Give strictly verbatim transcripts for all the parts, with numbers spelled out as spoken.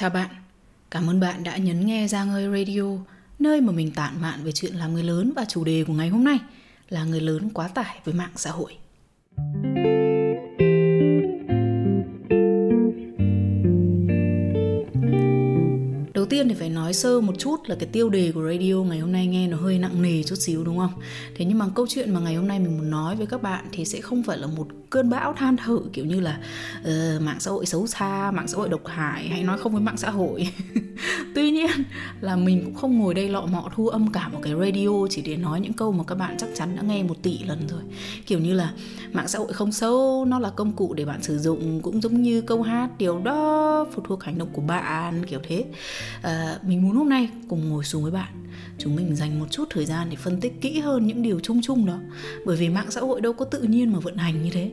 Chào bạn, cảm ơn bạn đã nhấn nghe Giang ơi Radio, nơi mà mình tản mạn về chuyện làm người lớn, và chủ đề của ngày hôm nay là người lớn quá tải với mạng xã hội. Đầu tiên thì phải nói sơ một chút là cái tiêu đề của radio ngày hôm nay nghe nó hơi nặng nề chút xíu, đúng không? Thế nhưng mà câu chuyện mà ngày hôm nay mình muốn nói với các bạn thì sẽ không phải là một cơn bão than thở kiểu như là uh, mạng xã hội xấu xa, mạng xã hội độc hại, hãy nói không với mạng xã hội. Tuy nhiên là mình cũng không ngồi đây lọ mọ thu âm cả một cái radio chỉ để nói những câu mà các bạn chắc chắn đã nghe một tỷ lần rồi. Kiểu như là mạng xã hội không xấu, nó là công cụ để bạn sử dụng, cũng giống như câu hát điều đó phụ thuộc hành động của bạn, kiểu thế. À, mình muốn hôm nay cùng ngồi xuống với bạn, chúng mình dành một chút thời gian để phân tích kỹ hơn những điều chung chung đó. Bởi vì mạng xã hội đâu có tự nhiên mà vận hành như thế.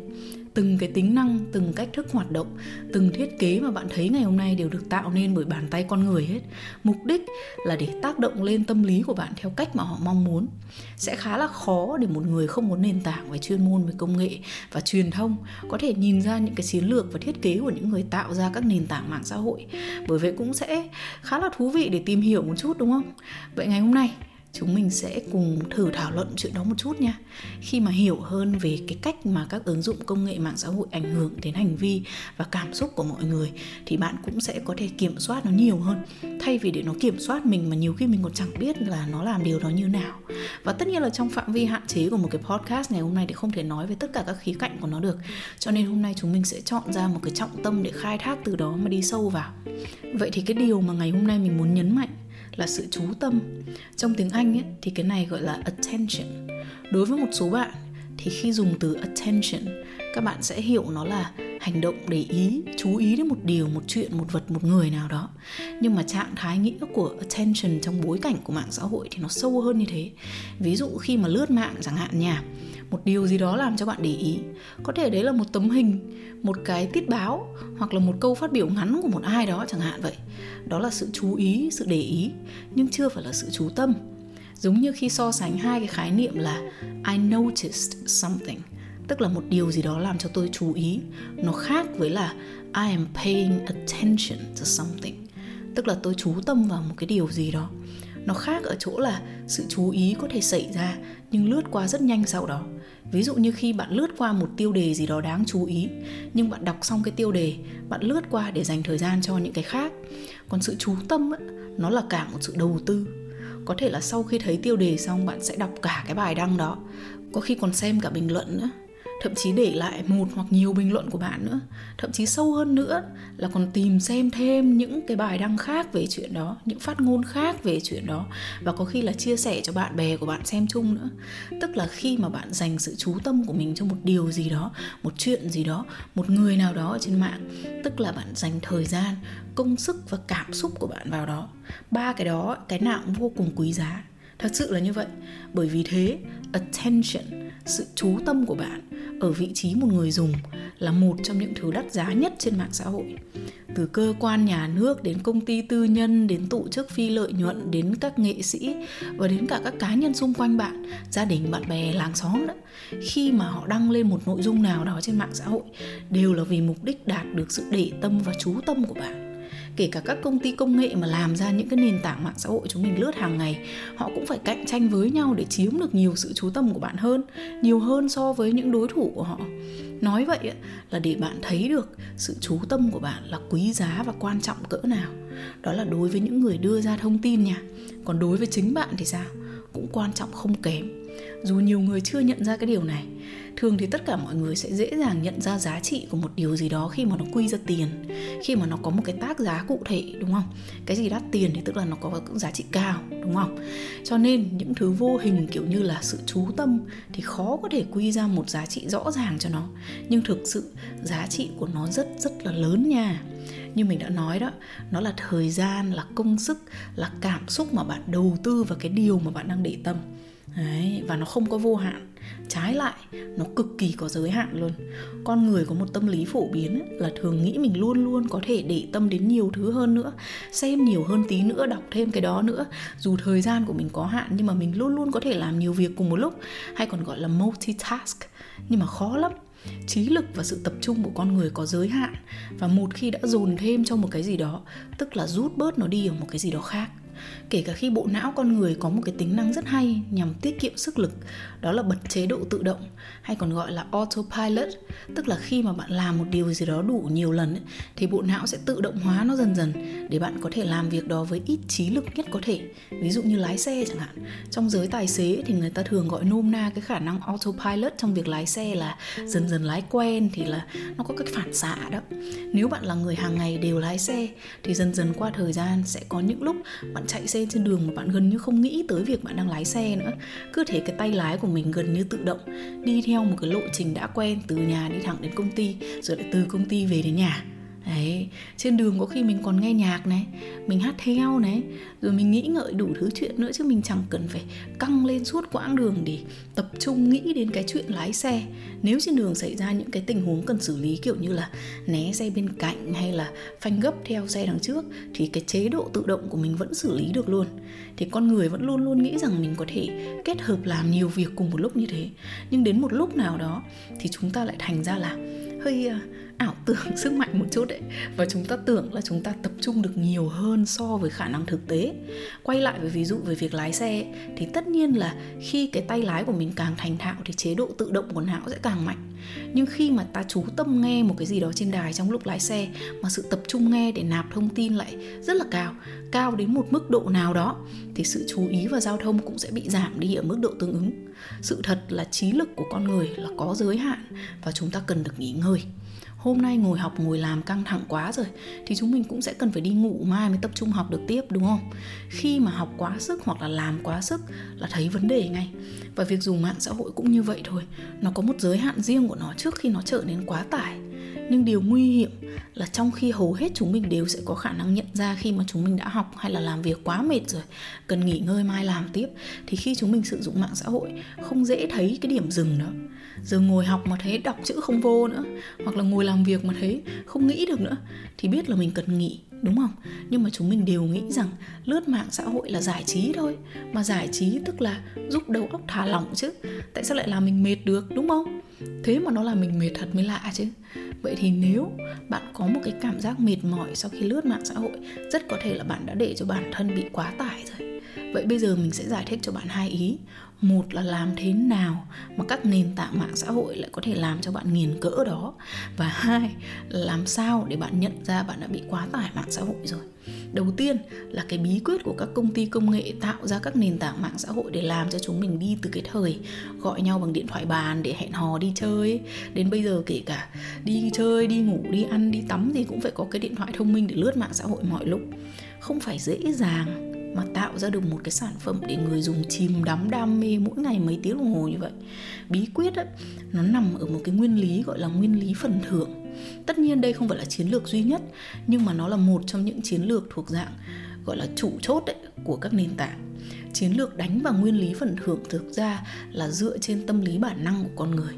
Từng cái tính năng, từng cách thức hoạt động, từng thiết kế mà bạn thấy ngày hôm nay đều được tạo nên bởi bàn tay con người hết. Mục đích là để tác động lên tâm lý của bạn theo cách mà họ mong muốn. Sẽ khá là khó để một người không có nền tảng về chuyên môn, về công nghệ và truyền thông có thể nhìn ra những cái chiến lược và thiết kế của những người tạo ra các nền tảng mạng xã hội. Bởi vậy cũng sẽ khá là thú vị để tìm hiểu một chút, đúng không? Vậy ngày hôm nay chúng mình sẽ cùng thử thảo luận chuyện đó một chút nha. Khi mà hiểu hơn về cái cách mà các ứng dụng công nghệ mạng xã hội ảnh hưởng đến hành vi và cảm xúc của mọi người, thì bạn cũng sẽ có thể kiểm soát nó nhiều hơn, thay vì để nó kiểm soát mình mà nhiều khi mình còn chẳng biết là nó làm điều đó như nào. Và tất nhiên là trong phạm vi hạn chế của một cái podcast ngày hôm nay thì không thể nói về tất cả các khía cạnh của nó được, cho nên hôm nay chúng mình sẽ chọn ra một cái trọng tâm để khai thác từ đó mà đi sâu vào. Vậy thì cái điều mà ngày hôm nay mình muốn nhấn mạnh là sự chú tâm. Trong tiếng Anh ấy, thì cái này gọi là attention. Đối với một số bạn thì khi dùng từ attention, các bạn sẽ hiểu nó là hành động để ý, chú ý đến một điều, một chuyện, một vật, một người nào đó. Nhưng mà trạng thái nghĩa của attention trong bối cảnh của mạng xã hội thì nó sâu hơn như thế. Ví dụ khi mà lướt mạng chẳng hạn nha, một điều gì đó làm cho bạn để ý. Có thể đấy là một tấm hình, một cái tiết báo, hoặc là một câu phát biểu ngắn của một ai đó chẳng hạn vậy. Đó là sự chú ý, sự để ý, nhưng chưa phải là sự chú tâm. Giống như khi so sánh hai cái khái niệm là I noticed something, tức là một điều gì đó làm cho tôi chú ý, nó khác với là I am paying attention to something, tức là tôi chú tâm vào một cái điều gì đó. Nó khác ở chỗ là sự chú ý có thể xảy ra nhưng lướt qua rất nhanh sau đó. Ví dụ như khi bạn lướt qua một tiêu đề gì đó đáng chú ý, nhưng bạn đọc xong cái tiêu đề, bạn lướt qua để dành thời gian cho những cái khác. Còn sự chú tâm ấy, nó là cả một sự đầu tư. Có thể là sau khi thấy tiêu đề xong, bạn sẽ đọc cả cái bài đăng đó, có khi còn xem cả bình luận nữa, thậm chí để lại một hoặc nhiều bình luận của bạn nữa. Thậm chí sâu hơn nữa là còn tìm xem thêm những cái bài đăng khác về chuyện đó, những phát ngôn khác về chuyện đó, và có khi là chia sẻ cho bạn bè của bạn xem chung nữa. Tức là khi mà bạn dành sự chú tâm của mình cho một điều gì đó, một chuyện gì đó, một người nào đó ở trên mạng, tức là bạn dành thời gian, công sức và cảm xúc của bạn vào đó. Ba cái đó, cái nào cũng vô cùng quý giá. Thật sự là như vậy. Bởi vì thế, attention, sự chú tâm của bạn ở vị trí một người dùng là một trong những thứ đắt giá nhất trên mạng xã hội. Từ cơ quan nhà nước đến công ty tư nhân, đến tổ chức phi lợi nhuận, đến các nghệ sĩ và đến cả các cá nhân xung quanh bạn, gia đình, bạn bè, làng xóm đó. Khi mà họ đăng lên một nội dung nào đó trên mạng xã hội đều là vì mục đích đạt được sự để tâm và chú tâm của bạn. Kể cả các công ty công nghệ mà làm ra những cái nền tảng mạng xã hội chúng mình lướt hàng ngày, họ cũng phải cạnh tranh với nhau để chiếm được nhiều sự chú tâm của bạn hơn, nhiều hơn so với những đối thủ của họ. Nói vậy là để bạn thấy được sự chú tâm của bạn là quý giá và quan trọng cỡ nào. Đó là đối với những người đưa ra thông tin nha. Còn đối với chính bạn thì sao? Cũng quan trọng không kém. Dù nhiều người chưa nhận ra cái điều này, thường thì tất cả mọi người sẽ dễ dàng nhận ra giá trị của một điều gì đó khi mà nó quy ra tiền, khi mà nó có một cái tác giá cụ thể, đúng không? Cái gì đắt tiền thì tức là nó có giá trị cao, đúng không? Cho nên những thứ vô hình kiểu như là sự chú tâm thì khó có thể quy ra một giá trị rõ ràng cho nó, nhưng thực sự giá trị của nó rất rất là lớn nha. Như mình đã nói đó, nó là thời gian, là công sức, là cảm xúc mà bạn đầu tư vào cái điều mà bạn đang để tâm. Đấy, và nó không có vô hạn, trái lại nó cực kỳ có giới hạn luôn. Con người có một tâm lý phổ biến là thường nghĩ mình luôn luôn có thể để tâm đến nhiều thứ hơn nữa, xem nhiều hơn tí nữa, đọc thêm cái đó nữa. Dù thời gian của mình có hạn nhưng mà mình luôn luôn có thể làm nhiều việc cùng một lúc, hay còn gọi là multitask. Nhưng mà khó lắm. Trí lực và sự tập trung của con người có giới hạn, và một khi đã dồn thêm cho một cái gì đó, tức là rút bớt nó đi ở một cái gì đó khác. Kể cả khi bộ não con người có một cái tính năng rất hay nhằm tiết kiệm sức lực, đó là bật chế độ tự động, hay còn gọi là autopilot, tức là khi mà bạn làm một điều gì đó đủ nhiều lần ấy, thì bộ não sẽ tự động hóa nó dần dần để bạn có thể làm việc đó với ít trí lực nhất có thể. Ví dụ như lái xe chẳng hạn, trong giới tài xế thì người ta thường gọi nôm na cái khả năng autopilot trong việc lái xe là dần dần lái quen thì là nó có cái phản xạ đó. Nếu bạn là người hàng ngày đều lái xe thì dần dần qua thời gian sẽ có những lúc bạn chạy xe trên đường mà bạn gần như không nghĩ tới việc bạn đang lái xe nữa. Cứ thế cái tay lái của mình gần như tự động đi theo một cái lộ trình đã quen, từ nhà đi thẳng đến công ty, rồi lại từ công ty về đến nhà. Đấy, trên đường có khi mình còn nghe nhạc này, mình hát theo này, rồi mình nghĩ ngợi đủ thứ chuyện nữa, chứ mình chẳng cần phải căng lên suốt quãng đường để tập trung nghĩ đến cái chuyện lái xe. Nếu trên đường xảy ra những cái tình huống cần xử lý kiểu như là né xe bên cạnh hay là phanh gấp theo xe đằng trước thì cái chế độ tự động của mình vẫn xử lý được luôn. Thì con người vẫn luôn luôn nghĩ rằng mình có thể kết hợp làm nhiều việc cùng một lúc như thế. Nhưng đến một lúc nào đó thì chúng ta lại thành ra là hơi ảo tưởng sức mạnh một chút đấy, và chúng ta tưởng là chúng ta tập trung được nhiều hơn so với khả năng thực tế. Quay lại với ví dụ về việc lái xe ấy, thì tất nhiên là khi cái tay lái của mình càng thành thạo thì chế độ tự động của não sẽ càng mạnh. Nhưng khi mà ta chú tâm nghe một cái gì đó trên đài trong lúc lái xe, mà sự tập trung nghe để nạp thông tin lại rất là cao, cao đến một mức độ nào đó, thì sự chú ý vào giao thông cũng sẽ bị giảm đi ở mức độ tương ứng. Sự thật là trí lực của con người là có giới hạn và chúng ta cần được nghỉ ngơi. Hôm nay ngồi học ngồi làm căng thẳng quá rồi thì chúng mình cũng sẽ cần phải đi ngủ, mai mới tập trung học được tiếp, đúng không? Khi mà học quá sức hoặc là làm quá sức là thấy vấn đề ngay. Và việc dùng mạng xã hội cũng như vậy thôi, nó có một giới hạn riêng của nó trước khi nó trở nên quá tải. Nhưng điều nguy hiểm là trong khi hầu hết chúng mình đều sẽ có khả năng nhận ra khi mà chúng mình đã học hay là làm việc quá mệt rồi, cần nghỉ ngơi mai làm tiếp, thì khi chúng mình sử dụng mạng xã hội không dễ thấy cái điểm dừng đó. Giờ ngồi học mà thấy đọc chữ không vô nữa, hoặc là ngồi làm việc mà thấy không nghĩ được nữa, thì biết là mình cần nghỉ, đúng không? Nhưng mà chúng mình đều nghĩ rằng lướt mạng xã hội là giải trí thôi, mà giải trí tức là giúp đầu óc thả lỏng chứ, tại sao lại làm mình mệt được, đúng không? Thế mà nó làm mình mệt thật mới lạ chứ. Vậy thì nếu bạn có một cái cảm giác mệt mỏi sau khi lướt mạng xã hội, rất có thể là bạn đã để cho bản thân bị quá tải rồi. Vậy bây giờ mình sẽ giải thích cho bạn hai ý. Một là làm thế nào mà các nền tảng mạng xã hội lại có thể làm cho bạn nghiền cỡ đó, và hai là làm sao để bạn nhận ra bạn đã bị quá tải mạng xã hội rồi. Đầu tiên là cái bí quyết của các công ty công nghệ tạo ra các nền tảng mạng xã hội để làm cho chúng mình đi từ cái thời gọi nhau bằng điện thoại bàn để hẹn hò đi chơi, đến bây giờ kể cả đi chơi, đi ngủ, đi ăn, đi tắm thì cũng phải có cái điện thoại thông minh để lướt mạng xã hội mọi lúc. Không phải dễ dàng mà tạo ra được một cái sản phẩm để người dùng chìm đắm đam mê mỗi ngày mấy tiếng đồng hồ như vậy. Bí quyết ấy, nó nằm ở một cái nguyên lý gọi là nguyên lý phần thưởng. Tất nhiên đây không phải là chiến lược duy nhất, nhưng mà nó là một trong những chiến lược thuộc dạng gọi là chủ chốt ấy, của các nền tảng. Chiến lược đánh vào nguyên lý phần thưởng thực ra là dựa trên tâm lý bản năng của con người.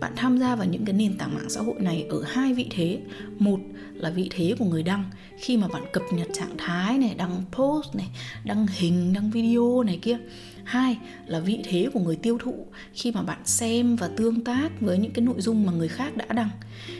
Bạn tham gia vào những cái nền tảng mạng xã hội này ở hai vị thế. Một là vị thế của người đăng, khi mà bạn cập nhật trạng thái này, đăng post này, đăng hình, đăng video này kia. Hai là vị thế của người tiêu thụ, khi mà bạn xem và tương tác với những cái nội dung mà người khác đã đăng.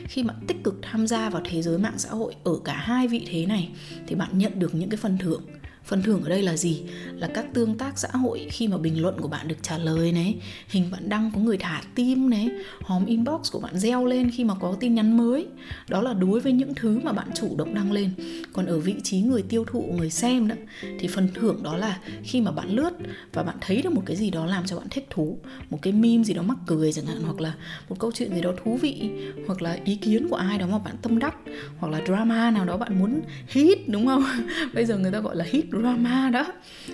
Khi bạn tích cực tham gia vào thế giới mạng xã hội ở cả hai vị thế này thì bạn nhận được những cái phần thưởng. Phần thưởng ở đây là gì? Là các tương tác xã hội, khi mà bình luận của bạn được trả lời này, hình bạn đăng có người thả tim này, hòm inbox của bạn reo lên khi mà có tin nhắn mới. Đó là đối với những thứ mà bạn chủ động đăng lên. Còn ở vị trí người tiêu thụ, người xem đó, thì phần thưởng đó là khi mà bạn lướt và bạn thấy được một cái gì đó làm cho bạn thích thú, một cái meme gì đó mắc cười chẳng hạn, hoặc là một câu chuyện gì đó thú vị, hoặc là ý kiến của ai đó mà bạn tâm đắc, hoặc là drama nào đó bạn muốn hit, đúng không? Bây giờ người ta gọi là hit drama đó,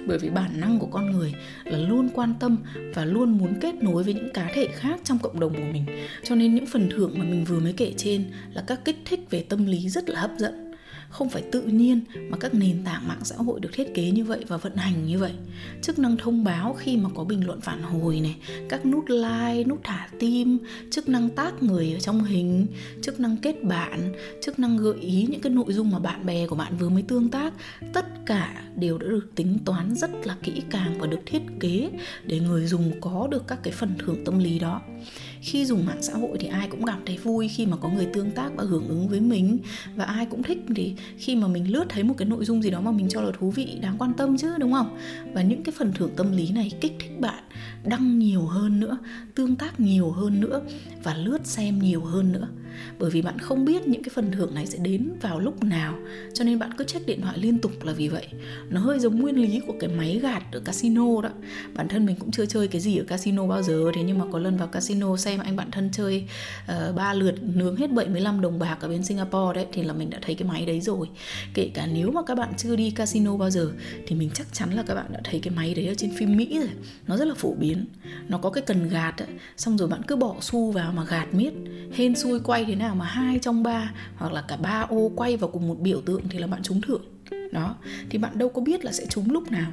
bởi vì bản năng của con người là luôn quan tâm và luôn muốn kết nối với những cá thể khác trong cộng đồng của mình. Cho nên những phần thưởng mà mình vừa mới kể trên là các kích thích về tâm lý rất là hấp dẫn. Không phải tự nhiên mà các nền tảng mạng xã hội được thiết kế như vậy và vận hành như vậy. Chức năng thông báo khi mà có bình luận phản hồi này, các nút like, nút thả tim, chức năng tag người ở trong hình, chức năng kết bạn, chức năng gợi ý những cái nội dung mà bạn bè của bạn vừa mới tương tác, tất cả đều đã được tính toán rất là kỹ càng và được thiết kế để người dùng có được các cái phần thưởng tâm lý đó. Khi dùng mạng xã hội thì ai cũng cảm thấy vui khi mà có người tương tác và hưởng ứng với mình, và ai cũng thích thì khi mà mình lướt thấy một cái nội dung gì đó mà mình cho là thú vị, đáng quan tâm chứ, đúng không? Và những cái phần thưởng tâm lý này kích thích bạn đăng nhiều hơn nữa, tương tác nhiều hơn nữa và lướt xem nhiều hơn nữa. Bởi vì bạn không biết những cái phần thưởng này sẽ đến vào lúc nào, cho nên bạn cứ check điện thoại liên tục là vì vậy. Nó hơi giống nguyên lý của cái máy gạt ở casino đó. Bản thân mình cũng chưa chơi cái gì ở casino bao giờ, thế nhưng mà có lần vào casino xem anh bạn thân chơi uh, ba lượt nướng hết bảy mươi lăm đồng bạc ở bên Singapore đấy, thì là mình đã thấy cái máy đấy rồi. Kể cả nếu mà các bạn chưa đi casino bao giờ thì mình chắc chắn là các bạn đã thấy cái máy đấy ở trên phim Mỹ rồi. Nó rất là phổ biến. Nó có cái cần gạt ấy, xong rồi bạn cứ bỏ xu vào mà gạt miết, hên xui quay thế nào mà hai trong ba hoặc là cả ba ô quay vào cùng một biểu tượng thì là bạn trúng thưởng. Đó, thì bạn đâu có biết là sẽ trúng lúc nào.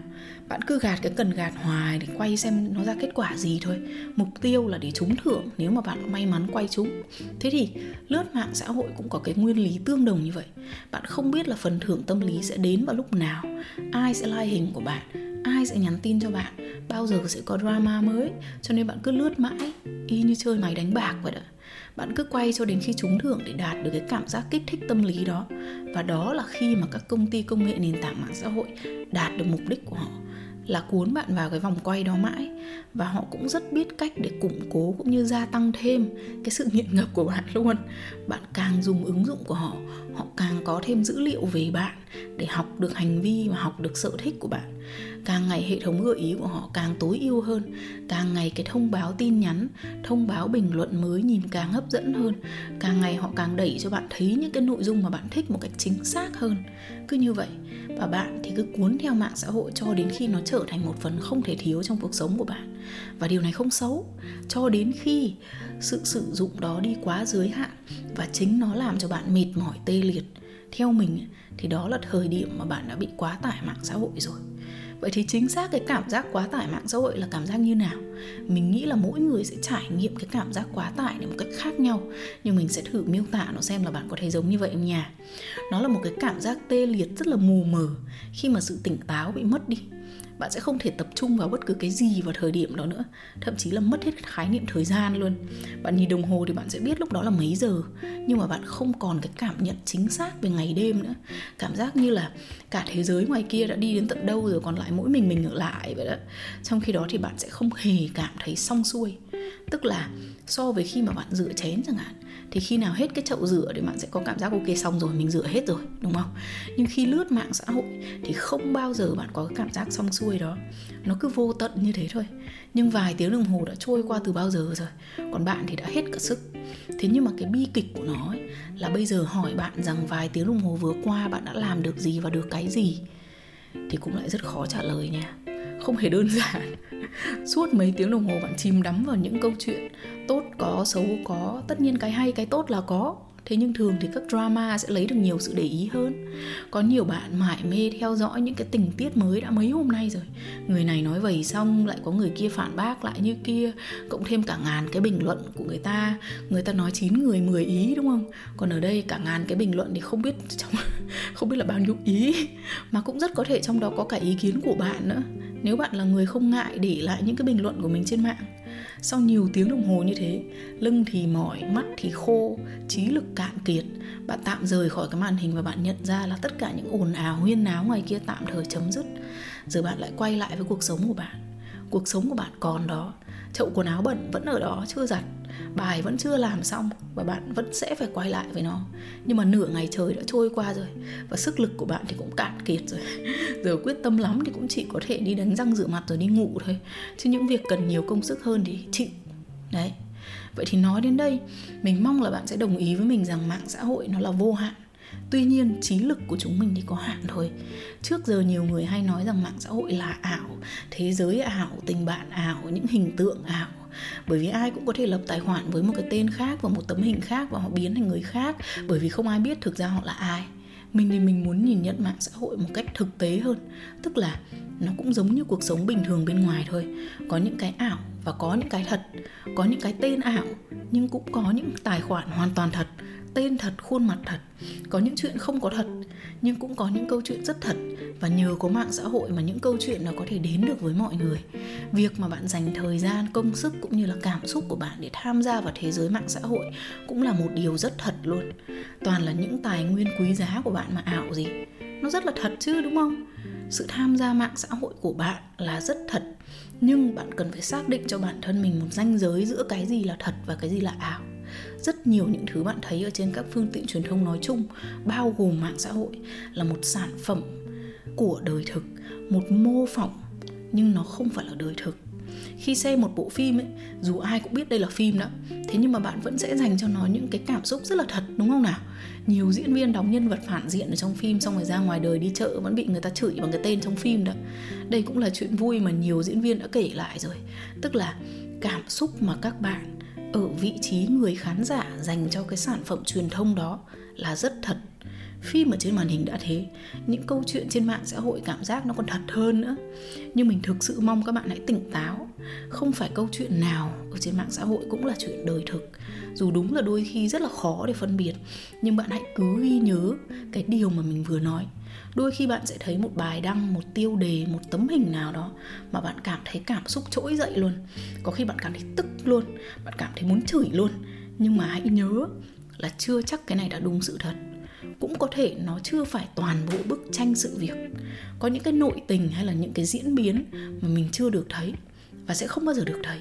Bạn cứ gạt cái cần gạt hoài để quay xem nó ra kết quả gì thôi. Mục tiêu là để trúng thưởng nếu mà bạn may mắn quay trúng. Thế thì lướt mạng xã hội cũng có cái nguyên lý tương đồng như vậy. Bạn không biết là phần thưởng tâm lý sẽ đến vào lúc nào, ai sẽ like hình của bạn, ai sẽ nhắn tin cho bạn, bao giờ sẽ có drama mới. Cho nên bạn cứ lướt mãi, y như chơi máy đánh bạc vậy đó. Bạn cứ quay cho đến khi trúng thưởng để đạt được cái cảm giác kích thích tâm lý đó. Và đó là khi mà các công ty công nghệ nền tảng mạng xã hội đạt được mục đích của họ, là cuốn bạn vào cái vòng quay đó mãi. Và họ cũng rất biết cách để củng cố cũng như gia tăng thêm cái sự nghiện ngập của bạn luôn. Bạn càng dùng ứng dụng của họ, họ càng có thêm dữ liệu về bạn để học được hành vi và học được sở thích của bạn. Càng ngày hệ thống gợi ý của họ càng tối ưu hơn, càng ngày cái thông báo tin nhắn, thông báo bình luận mới nhìn càng hấp dẫn hơn. Càng ngày họ càng đẩy cho bạn thấy những cái nội dung mà bạn thích một cách chính xác hơn. Cứ như vậy, và bạn thì cứ cuốn theo mạng xã hội cho đến khi nó trở thành một phần không thể thiếu trong cuộc sống của bạn. Và điều này không xấu, cho đến khi sự sử dụng đó đi quá giới hạn và chính nó làm cho bạn mệt mỏi tê liệt. Theo mình thì đó là thời điểm mà bạn đã bị quá tải mạng xã hội rồi. Vậy thì chính xác cái cảm giác quá tải mạng xã hội là cảm giác như nào? Mình nghĩ là mỗi người sẽ trải nghiệm cái cảm giác quá tải này một cách khác nhau, nhưng mình sẽ thử miêu tả nó xem là bạn có thấy giống như vậy không nha. Nó là một cái cảm giác tê liệt rất là mù mờ khi mà sự tỉnh táo bị mất đi. Bạn sẽ không thể tập trung vào bất cứ cái gì vào thời điểm đó nữa, thậm chí là mất hết khái niệm thời gian luôn. Bạn nhìn đồng hồ thì bạn sẽ biết lúc đó là mấy giờ, nhưng mà bạn không còn cái cảm nhận chính xác về ngày đêm nữa. Cảm giác như là cả thế giới ngoài kia đã đi đến tận đâu rồi, còn lại mỗi mình mình ở lại vậy đó. Trong khi đó thì bạn sẽ không hề cảm thấy xong xuôi. Tức là so với khi mà bạn rửa chén chẳng hạn, thì khi nào hết cái chậu rửa thì bạn sẽ có cảm giác ok, xong rồi, mình rửa hết rồi, đúng không? Nhưng khi lướt mạng xã hội thì không bao giờ bạn có cái cảm giác xong xuôi đó. Nó cứ vô tận như thế thôi. Nhưng vài tiếng đồng hồ đã trôi qua từ bao giờ rồi, còn bạn thì đã hết cả sức. Thế nhưng mà cái bi kịch của nó ấy, là bây giờ hỏi bạn rằng vài tiếng đồng hồ vừa qua bạn đã làm được gì và được cái gì, thì cũng lại rất khó trả lời nha. Không hề đơn giản. Suốt mấy tiếng đồng hồ bạn chìm đắm vào những câu chuyện, tốt có, xấu có, tất nhiên cái hay, cái tốt là có. Thế nhưng thường thì các drama sẽ lấy được nhiều sự để ý hơn. Có nhiều bạn mải mê theo dõi những cái tình tiết mới đã mấy hôm nay rồi. Người này nói vầy xong lại có người kia phản bác lại như kia, cộng thêm cả ngàn cái bình luận của người ta. Người ta nói chín người mười ý, đúng không? Còn ở đây cả ngàn cái bình luận thì không biết trong... không biết là bao nhiêu ý. Mà cũng rất có thể trong đó có cả ý kiến của bạn nữa, nếu bạn là người không ngại để lại những cái bình luận của mình trên mạng. Sau nhiều tiếng đồng hồ như thế, lưng thì mỏi, mắt thì khô, trí lực cạn kiệt, bạn tạm rời khỏi cái màn hình và bạn nhận ra là tất cả những ồn ào huyên náo ngoài kia tạm thời chấm dứt. Giờ bạn lại quay lại với cuộc sống của bạn. Cuộc sống của bạn còn đó, chậu quần áo bẩn vẫn ở đó chưa giặt, bài vẫn chưa làm xong, và bạn vẫn sẽ phải quay lại với nó. Nhưng mà nửa ngày trời đã trôi qua rồi, và sức lực của bạn thì cũng cạn kiệt rồi. Giờ quyết tâm lắm thì cũng chỉ có thể đi đánh răng rửa mặt rồi đi ngủ thôi, chứ những việc cần nhiều công sức hơn thì chịu. Đấy. Vậy thì nói đến đây, mình mong là bạn sẽ đồng ý với mình rằng mạng xã hội nó là vô hạn. Tuy nhiên trí lực của chúng mình thì có hạn thôi. Trước giờ nhiều người hay nói rằng mạng xã hội là ảo, thế giới ảo, tình bạn ảo, những hình tượng ảo. Bởi vì ai cũng có thể lập tài khoản với một cái tên khác và một tấm hình khác, và họ biến thành người khác, bởi vì không ai biết thực ra họ là ai. Mình thì mình muốn nhìn nhận mạng xã hội một cách thực tế hơn. Tức là nó cũng giống như cuộc sống bình thường bên ngoài thôi. Có những cái ảo và có những cái thật. Có những cái tên ảo, nhưng cũng có những tài khoản hoàn toàn thật, tên thật, khuôn mặt thật. Có những chuyện không có thật, nhưng cũng có những câu chuyện rất thật. Và nhờ có mạng xã hội mà những câu chuyện nó có thể đến được với mọi người. Việc mà bạn dành thời gian, công sức cũng như là cảm xúc của bạn để tham gia vào thế giới mạng xã hội cũng là một điều rất thật luôn. Toàn là những tài nguyên quý giá của bạn mà ảo gì. Nó rất là thật chứ, đúng không? Sự tham gia mạng xã hội của bạn là rất thật. Nhưng bạn cần phải xác định cho bản thân mình một ranh giới giữa cái gì là thật và cái gì là ảo. Rất nhiều những thứ bạn thấy ở trên các phương tiện truyền thông nói chung, bao gồm mạng xã hội, là một sản phẩm của đời thực, một mô phỏng, nhưng nó không phải là đời thực. Khi xem một bộ phim ấy, dù ai cũng biết đây là phim đó, thế nhưng mà bạn vẫn sẽ dành cho nó những cái cảm xúc rất là thật, đúng không nào? Nhiều diễn viên đóng nhân vật phản diện ở trong phim, xong rồi ra ngoài đời đi chợ vẫn bị người ta chửi bằng cái tên trong phim đó. Đây cũng là chuyện vui mà nhiều diễn viên đã kể lại rồi. Tức là cảm xúc mà các bạn ở vị trí người khán giả dành cho cái sản phẩm truyền thông đó là rất thật. Phim ở trên màn hình đã thế, những câu chuyện trên mạng xã hội cảm giác nó còn thật hơn nữa. Nhưng mình thực sự mong các bạn hãy tỉnh táo. Không phải câu chuyện nào ở trên mạng xã hội cũng là chuyện đời thực. Dù đúng là đôi khi rất là khó để phân biệt, nhưng bạn hãy cứ ghi nhớ cái điều mà mình vừa nói. Đôi khi bạn sẽ thấy một bài đăng, một tiêu đề, một tấm hình nào đó mà bạn cảm thấy cảm xúc trỗi dậy luôn. Có khi bạn cảm thấy tức luôn, bạn cảm thấy muốn chửi luôn. Nhưng mà hãy nhớ là chưa chắc cái này đã đúng sự thật. Cũng có thể nó chưa phải toàn bộ bức tranh sự việc. Có những cái nội tình hay là những cái diễn biến mà mình chưa được thấy và sẽ không bao giờ được thấy.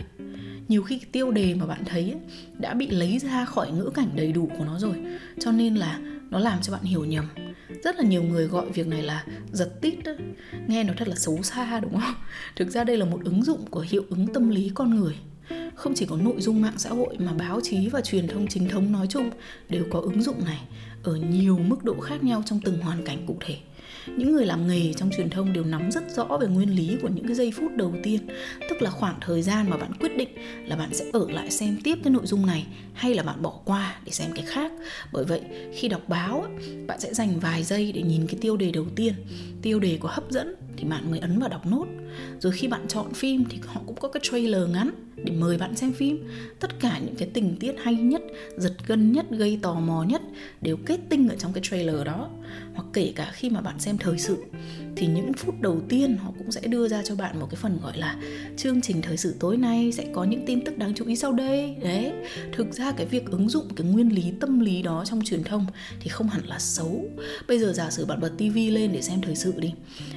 Nhiều khi cái tiêu đề mà bạn thấy ấy, đã bị lấy ra khỏi ngữ cảnh đầy đủ của nó rồi, cho nên là nó làm cho bạn hiểu nhầm. Rất là nhiều người gọi việc này là giật tít đó. Nghe nó thật là xấu xa, đúng không? Thực ra đây là một ứng dụng của hiệu ứng tâm lý con người. Không chỉ có nội dung mạng xã hội mà báo chí và truyền thông chính thống nói chung đều có ứng dụng này ở nhiều mức độ khác nhau trong từng hoàn cảnh cụ thể. Những người làm nghề trong truyền thông đều nắm rất rõ về nguyên lý của những cái giây phút đầu tiên, tức là khoảng thời gian mà bạn quyết định là bạn sẽ ở lại xem tiếp cái nội dung này hay là bạn bỏ qua để xem cái khác. Bởi vậy, khi đọc báo, bạn sẽ dành vài giây để nhìn cái tiêu đề đầu tiên, tiêu đề có hấp dẫn thì bạn mới ấn vào đọc nốt. Rồi khi bạn chọn phim thì họ cũng có cái trailer ngắn để mời bạn xem phim. Tất cả những cái tình tiết hay nhất, giật gân nhất, gây tò mò nhất đều kết tinh ở trong cái trailer đó. Hoặc kể cả khi mà bạn xem thời sự thì những phút đầu tiên họ cũng sẽ đưa ra cho bạn một cái phần gọi là chương trình thời sự tối nay sẽ có những tin tức đáng chú ý sau đây. Đấy, thực ra cái việc ứng dụng cái nguyên lý tâm lý đó trong truyền thông thì không hẳn là xấu. Bây giờ giả sử bạn bật ti vi lên để xem thời sự đi.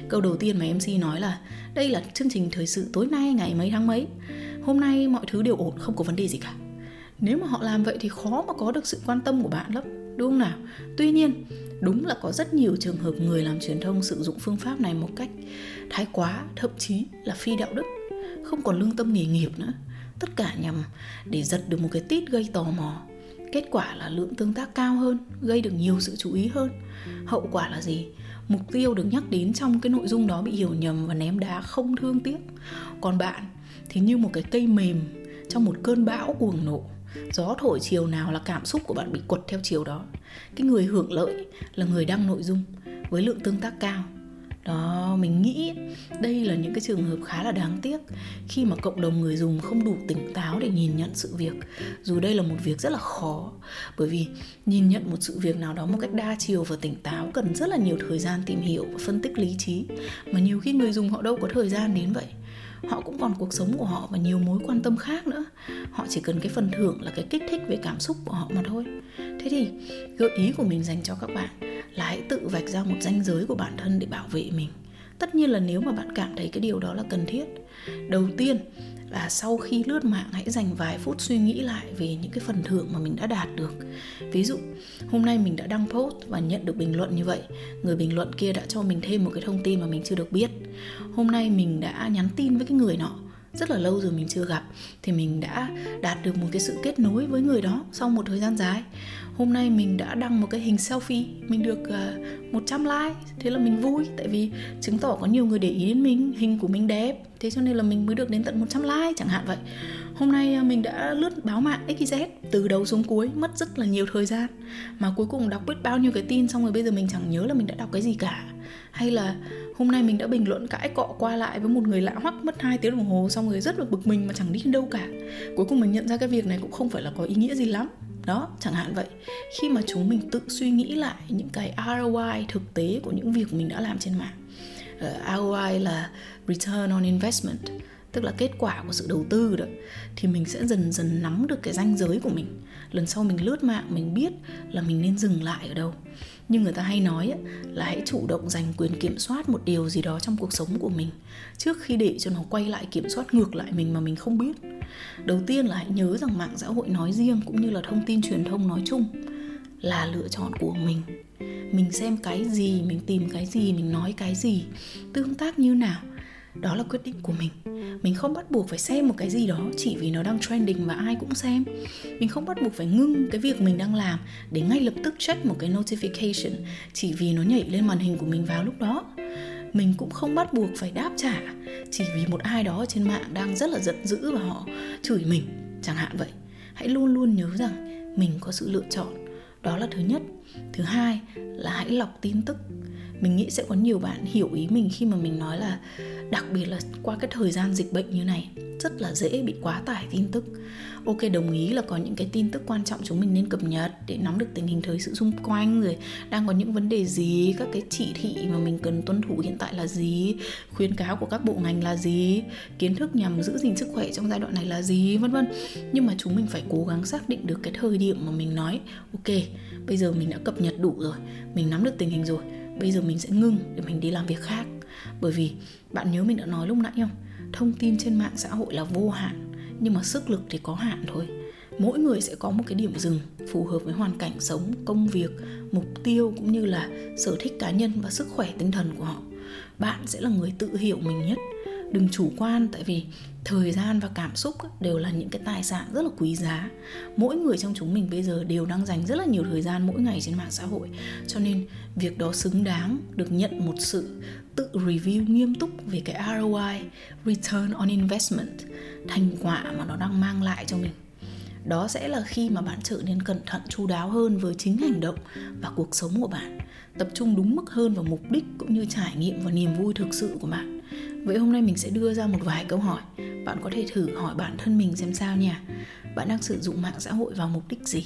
Câu đầu tiên mà em xê nói là đây là chương trình thời sự tối nay ngày mấy tháng mấy. Hôm nay mọi thứ đều ổn, không có vấn đề gì cả. Nếu mà họ làm vậy thì khó mà có được sự quan tâm của bạn lắm, đúng không nào? Tuy nhiên, đúng là có rất nhiều trường hợp người làm truyền thông sử dụng phương pháp này một cách thái quá, thậm chí là phi đạo đức, không còn lương tâm nghề nghiệp nữa. Tất cả nhằm để giật được một cái tít gây tò mò. Kết quả là lượng tương tác cao hơn, gây được nhiều sự chú ý hơn. Hậu quả là gì? Mục tiêu được nhắc đến trong cái nội dung đó bị hiểu nhầm và ném đá không thương tiếc. Còn bạn thì như một cái cây mềm trong một cơn bão cuồng nộ. Gió thổi chiều nào là cảm xúc của bạn bị quật theo chiều đó. Cái người hưởng lợi là người đăng nội dung với lượng tương tác cao. Đó, mình nghĩ đây là những cái trường hợp khá là đáng tiếc khi mà cộng đồng người dùng không đủ tỉnh táo để nhìn nhận sự việc. Dù đây là một việc rất là khó, bởi vì nhìn nhận một sự việc nào đó một cách đa chiều và tỉnh táo cần rất là nhiều thời gian tìm hiểu và phân tích lý trí, mà nhiều khi người dùng họ đâu có thời gian đến vậy. Họ cũng còn cuộc sống của họ và nhiều mối quan tâm khác nữa. Họ chỉ cần cái phần thưởng là cái kích thích về cảm xúc của họ mà thôi. Thế thì gợi ý của mình dành cho các bạn là hãy tự vạch ra một ranh giới của bản thân để bảo vệ mình. Tất nhiên là nếu mà bạn cảm thấy cái điều đó là cần thiết. Đầu tiên là sau khi lướt mạng hãy dành vài phút suy nghĩ lại về những cái phần thưởng mà mình đã đạt được. Ví dụ, hôm nay mình đã đăng post và nhận được bình luận như vậy. Người bình luận kia đã cho mình thêm một cái thông tin mà mình chưa được biết. Hôm nay mình đã nhắn tin với cái người nọ, rất là lâu rồi mình chưa gặp, thì mình đã đạt được một cái sự kết nối với người đó sau một thời gian dài. Hôm nay mình đã đăng một cái hình selfie, mình được uh, một trăm like, thế là mình vui, tại vì chứng tỏ có nhiều người để ý đến mình, hình của mình đẹp, thế cho nên là mình mới được đến tận một trăm like chẳng hạn vậy. Hôm nay mình đã lướt báo mạng ích i dét từ đầu xuống cuối, mất rất là nhiều thời gian, mà cuối cùng đọc biết bao nhiêu cái tin, xong rồi bây giờ mình chẳng nhớ là mình đã đọc cái gì cả. Hay là hôm nay mình đã bình luận cãi cọ qua lại với một người lạ hoắc mất hai tiếng đồng hồ, xong rồi rất là bực mình mà chẳng đi đến đâu cả. Cuối cùng mình nhận ra cái việc này cũng không phải là có ý nghĩa gì lắm. đó, chẳng hạn vậy. Khi mà chúng mình tự suy nghĩ lại những cái R O I thực tế của những việc mình đã làm trên mạng. uh, R O I là Return on Investment, tức là kết quả của sự đầu tư đó, thì mình sẽ dần dần nắm được cái ranh giới của mình. Lần sau mình lướt mạng, mình biết là mình nên dừng lại ở đâu. Nhưng người ta hay nói ấy, là hãy chủ động giành quyền kiểm soát một điều gì đó trong cuộc sống của mình, trước khi để cho nó quay lại kiểm soát ngược lại mình mà mình không biết. Đầu tiên là hãy nhớ rằng mạng xã hội nói riêng cũng như là thông tin truyền thông nói chung là lựa chọn của mình. Mình xem cái gì, mình tìm cái gì, mình nói cái gì, tương tác như nào, đó là quyết định của mình. Mình không bắt buộc phải xem một cái gì đó chỉ vì nó đang trending mà ai cũng xem. Mình không bắt buộc phải ngưng cái việc mình đang làm để ngay lập tức check một cái notification chỉ vì nó nhảy lên màn hình của mình vào lúc đó. Mình cũng không bắt buộc phải đáp trả chỉ vì một ai đó trên mạng đang rất là giận dữ và họ chửi mình, chẳng hạn vậy. Hãy luôn luôn nhớ rằng mình có sự lựa chọn, đó là thứ nhất. Thứ hai là hãy lọc tin tức. Mình nghĩ sẽ có nhiều bạn hiểu ý mình khi mà mình nói là đặc biệt là qua cái thời gian dịch bệnh như này, rất là dễ bị quá tải tin tức. Ok, đồng ý là có những cái tin tức quan trọng chúng mình nên cập nhật để nắm được tình hình thời sự xung quanh, rồi đang có những vấn đề gì, các cái chỉ thị mà mình cần tuân thủ hiện tại là gì, khuyến cáo của các bộ ngành là gì, kiến thức nhằm giữ gìn sức khỏe trong giai đoạn này là gì, vân vân. Nhưng mà chúng mình phải cố gắng xác định được cái thời điểm mà mình nói ok, bây giờ mình đã cập nhật đủ rồi, mình nắm được tình hình rồi, bây giờ mình sẽ ngưng để mình đi làm việc khác. Bởi vì bạn nhớ mình đã nói lúc nãy không? Thông tin trên mạng xã hội là vô hạn, nhưng mà sức lực thì có hạn thôi. Mỗi người sẽ có một cái điểm dừng phù hợp với hoàn cảnh sống, công việc, mục tiêu cũng như là sở thích cá nhân và sức khỏe tinh thần của họ. Bạn sẽ là người tự hiểu mình nhất. Đừng chủ quan, tại vì thời gian và cảm xúc đều là những cái tài sản rất là quý giá. Mỗi người trong chúng mình bây giờ đều đang dành rất là nhiều thời gian mỗi ngày trên mạng xã hội, cho nên việc đó xứng đáng được nhận một sự tự review nghiêm túc về cái R O I, Return on Investment, thành quả mà nó đang mang lại cho mình. Đó sẽ là khi mà bạn trở nên cẩn thận, chu đáo hơn với chính hành động và cuộc sống của bạn, tập trung đúng mức hơn vào mục đích cũng như trải nghiệm và niềm vui thực sự của bạn. Vậy hôm nay mình sẽ đưa ra một vài câu hỏi. Bạn có thể thử hỏi bản thân mình xem sao nha. Bạn đang sử dụng mạng xã hội vào mục đích gì?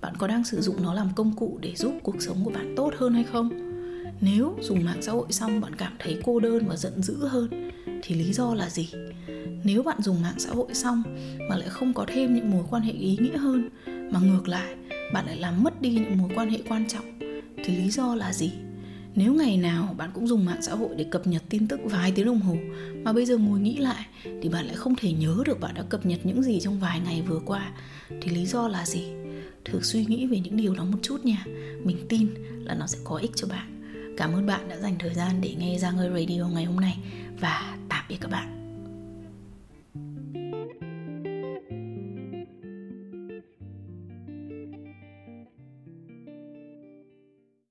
Bạn có đang sử dụng nó làm công cụ để giúp cuộc sống của bạn tốt hơn hay không? Nếu dùng mạng xã hội xong bạn cảm thấy cô đơn và giận dữ hơn thì lý do là gì? Nếu bạn dùng mạng xã hội xong mà lại không có thêm những mối quan hệ ý nghĩa hơn, mà ngược lại bạn lại làm mất đi những mối quan hệ quan trọng, thì lý do là gì? Nếu ngày nào bạn cũng dùng mạng xã hội để cập nhật tin tức vài tiếng đồng hồ, mà bây giờ ngồi nghĩ lại thì bạn lại không thể nhớ được bạn đã cập nhật những gì trong vài ngày vừa qua, thì lý do là gì? Thử suy nghĩ về những điều đó một chút nha. Mình tin là nó sẽ có ích cho bạn. Cảm ơn bạn đã dành thời gian để nghe Giang ơi Radio ngày hôm nay. Và tạm biệt các bạn.